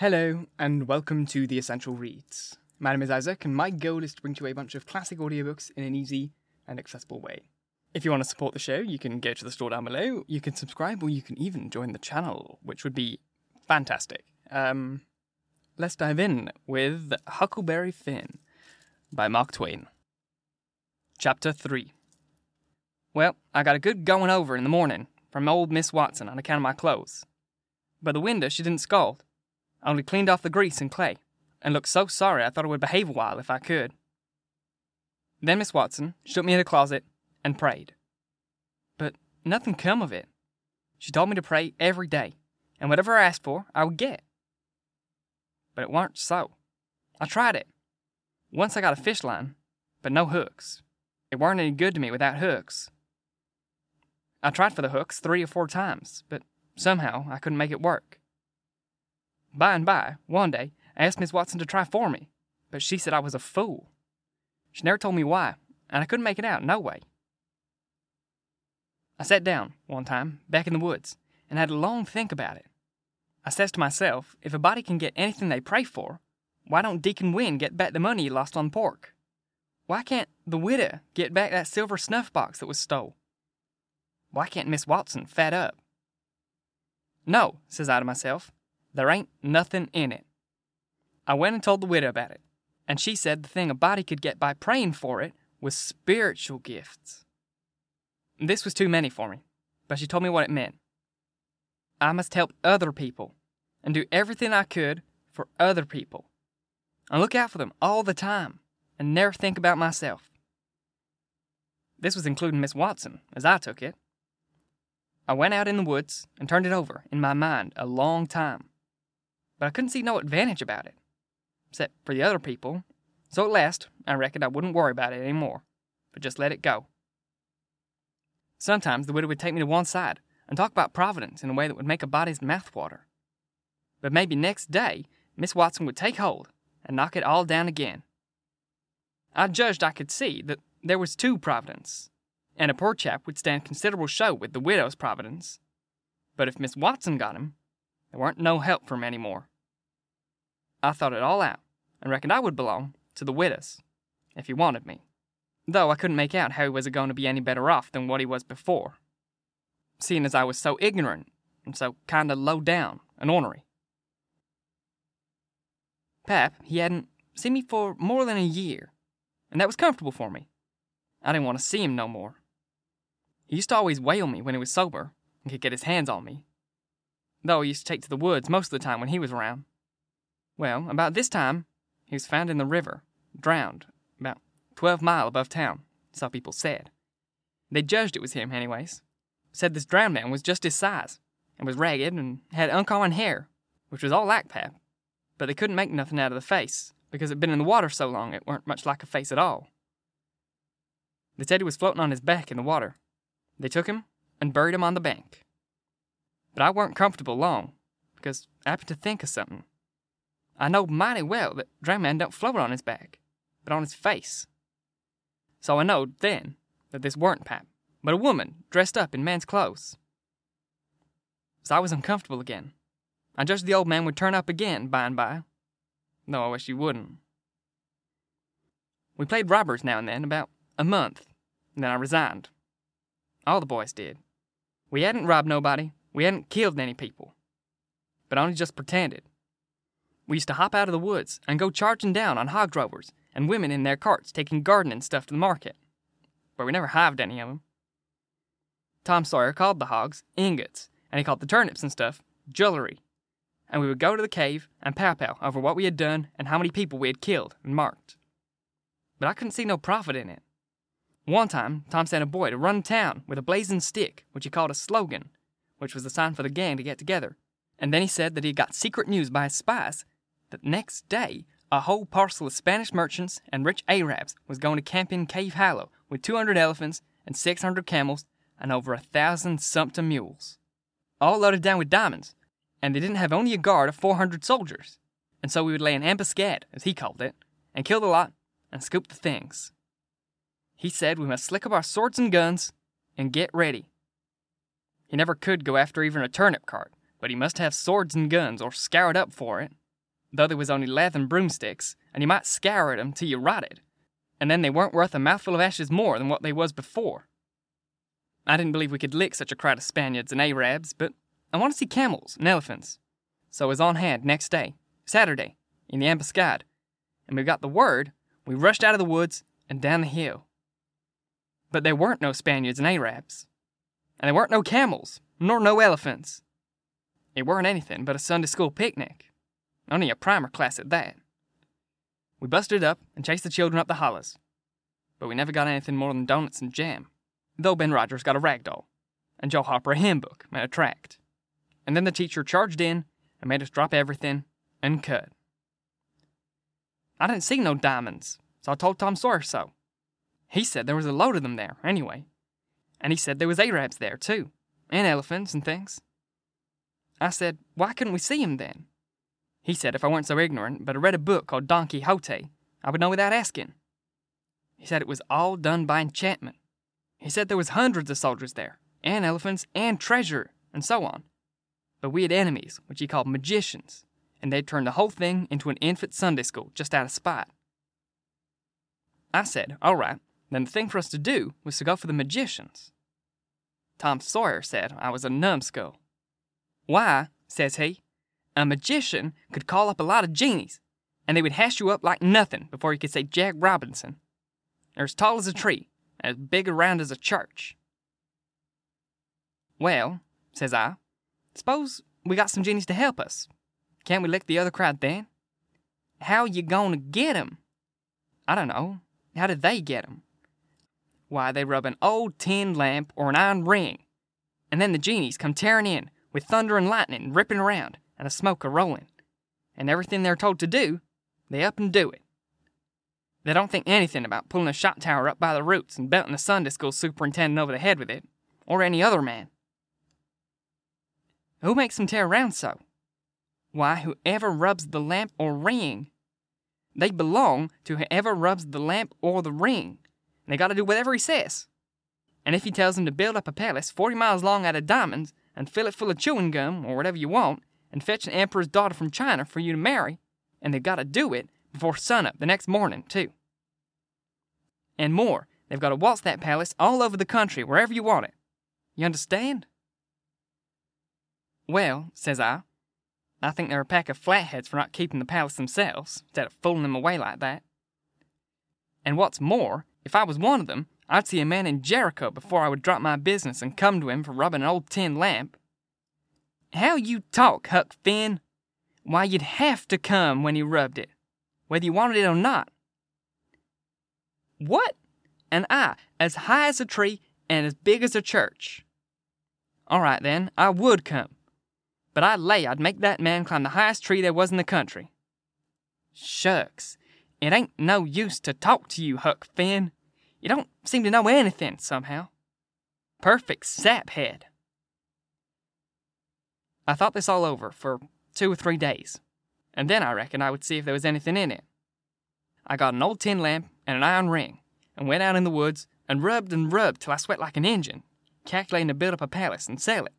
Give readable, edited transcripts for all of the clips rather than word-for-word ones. Hello, and welcome to The Essential Reads. My name is Isaac, and my goal is to bring to you a bunch of classic audiobooks in an easy and accessible way. If you want to support the show, you can go to the store down below, you can subscribe, or you can even join the channel, which would be fantastic. Let's dive in with Huckleberry Finn by Mark Twain. Chapter 3. Well, I got a good going over in the morning from old Miss Watson on account of my clothes. By the window, she didn't scold. I only cleaned off the grease and clay, and looked so sorry I thought I would behave a while if I could. Then Miss Watson shut me in the closet and prayed. But nothing come of it. She told me to pray every day, and whatever I asked for, I would get. But it weren't so. I tried it. Once I got a fish line, but no hooks. It weren't any good to me without hooks. I tried for the hooks 3 or 4 times, but somehow I couldn't make it work. By and by, one day, I asked Miss Watson to try for me, but she said I was a fool. She never told me why, and I couldn't make it out, no way. I sat down, one time, back in the woods, and had a long think about it. I says to myself, if a body can get anything they pray for, why don't Deacon Wynne get back the money he lost on pork? Why can't the widow get back that silver snuff box that was stole? Why can't Miss Watson fat up? No, says I to myself. There ain't nothing in it. I went and told the widow about it, and she said the thing a body could get by praying for it was spiritual gifts. This was too many for me, but she told me what it meant. I must help other people and do everything I could for other people, and look out for them all the time and never think about myself. This was including Miss Watson, as I took it. I went out in the woods and turned it over in my mind a long time. But I couldn't see no advantage about it, except for the other people, so at last I reckoned I wouldn't worry about it any more, but just let it go. Sometimes the widow would take me to one side and talk about Providence in a way that would make a body's mouth water. But maybe next day Miss Watson would take hold and knock it all down again. I judged I could see that there was two Providence, and a poor chap would stand considerable show with the widow's Providence. But if Miss Watson got him, there weren't no help for him any more. I thought it all out, and reckoned I would belong to the widow's, if he wanted me, though I couldn't make out how he was going to be any better off than what he was before, seeing as I was so ignorant, and so kind of low down and ornery. Pap, he hadn't seen me for more than a year, and that was comfortable for me. I didn't want to see him no more. He used to always wail me when he was sober, and could get his hands on me, though I used to take to the woods most of the time when he was around. Well, about this time, he was found in the river, drowned, about 12 miles above town, so people said. They judged it was him, anyways. Said this drowned man was just his size, and was ragged, and had uncommon hair, which was all like Pap, but they couldn't make nothing out of the face, because it'd been in the water so long it weren't much like a face at all. They said he was floating on his back in the water. They took him and buried him on the bank. But I weren't comfortable long, because I happened to think of something. I know mighty well that drowned man don't float on his back, but on his face. So I knowed then that this weren't Pap, but a woman dressed up in man's clothes. So I was uncomfortable again. I judged the old man would turn up again by and by, though I wish he wouldn't. We played robbers now and then, about a month, and then I resigned. All the boys did. We hadn't robbed nobody. We hadn't killed any people, but only just pretended. We used to hop out of the woods and go charging down on hog drovers and women in their carts taking gardening stuff to the market, but we never hived any of them. Tom Sawyer called the hogs ingots, and he called the turnips and stuff jewelry, and we would go to the cave and pow-pow over what we had done and how many people we had killed and marked. But I couldn't see no profit in it. One time, Tom sent a boy to run town with a blazing stick, which he called a slogan, which was the sign for the gang to get together, and then he said that he got secret news by his spies that next day a whole parcel of Spanish merchants and rich Arabs was going to camp in Cave Hollow with 200 elephants and 600 camels and over 1,000 sumpter mules, all loaded down with diamonds, and they didn't have only a guard of 400 soldiers, and so we would lay an ambuscade, as he called it, and kill the lot and scoop the things. He said we must slick up our swords and guns and get ready. He never could go after even a turnip cart, but he must have swords and guns or scour it up for it, though there was only lath and broomsticks, and you might scour at 'em till you rotted, and then they weren't worth a mouthful of ashes more than what they was before. I didn't believe we could lick such a crowd of Spaniards and Arabs, but I wanted to see camels and elephants, so I was on hand next day, Saturday, in the ambuscade, and we got the word, we rushed out of the woods and down the hill. But there weren't no Spaniards and Arabs, and there weren't no camels, nor no elephants. It weren't anything but a Sunday school picnic, only a primer class at that. We busted up and chased the children up the hollows, but we never got anything more than donuts and jam, though Ben Rogers got a rag doll, and Joe Hopper a hymn book and a tract. And then the teacher charged in and made us drop everything and cut. I didn't see no diamonds, so I told Tom Sawyer so. He said there was a load of them there, anyway. And he said there was Arabs there, too, and elephants and things. I said, why couldn't we see him then? He said if I weren't so ignorant, but I read a book called Don Quixote, I would know without asking. He said it was all done by enchantment. He said there was hundreds of soldiers there, and elephants, and treasure, and so on. But we had enemies, which he called magicians, and they'd turned the whole thing into an infant Sunday school just out of spite. I said, all right, then the thing for us to do was to go for the magicians. Tom Sawyer said I was a numbskull. Why, says he, a magician could call up a lot of genies, and they would hash you up like nothing before you could say Jack Robinson. They're as tall as a tree, and as big around as a church. Well, says I, suppose we got some genies to help us. Can't we lick the other crowd then? How you gonna get 'em? I don't know. How did they get 'em? Why, they rub an old tin lamp or an iron ring, and then the genies come tearing in, with thunder and lightning ripping around, and the smoke a-rolling. And everything they're told to do, they up and do it. They don't think anything about pulling a shot tower up by the roots and belting a Sunday school superintendent over the head with it, or any other man. Who makes them tear around so? Why, whoever rubs the lamp or ring. They belong to whoever rubs the lamp or the ring, and they gotta do whatever he says. And if he tells them to build up a palace 40 miles long out of diamonds, and fill it full of chewing gum, or whatever you want, and fetch an emperor's daughter from China for you to marry, and they've got to do it before sunup the next morning, too. And more, they've got to waltz that palace all over the country, wherever you want it. You understand? Well, says I think they're a pack of flatheads for not keeping the palace themselves, instead of fooling them away like that. And what's more, if I was one of them, I'd see a man in Jericho before I would drop my business and come to him for rubbing an old tin lamp. How you talk, Huck Finn? Why, you'd have to come when he rubbed it, whether you wanted it or not. What? And I, as high as a tree and as big as a church. All right, then, I would come. But I lay I'd make that man climb the highest tree there was in the country. Shucks, it ain't no use to talk to you, Huck Finn. You don't seem to know anything, somehow. Perfect saphead. I thought this all over for 2 or 3 days, and then I reckoned I would see if there was anything in it. I got an old tin lamp and an iron ring, and went out in the woods and rubbed till I sweat like an engine, calculating to build up a palace and sell it.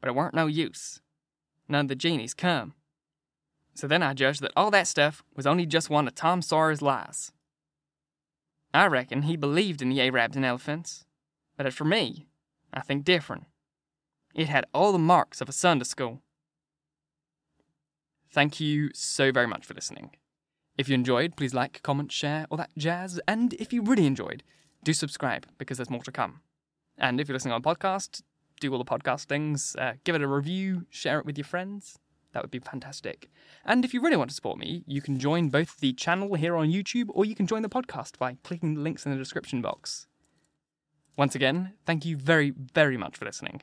But it weren't no use. None of the genies come. So then I judged that all that stuff was only just one of Tom Sawyer's lies. I reckon he believed in the Arabs and elephants, but as for me, I think different. It had all the marks of a Sunday school. Thank you so very much for listening. If you enjoyed, please like, comment, share, all that jazz. And if you really enjoyed, do subscribe, because there's more to come. And if you're listening on a podcast, do all the podcast things. Give it a review, share it with your friends. That would be fantastic. And if you really want to support me, you can join both the channel here on YouTube, or you can join the podcast by clicking the links in the description box. Once again, thank you very, very much for listening.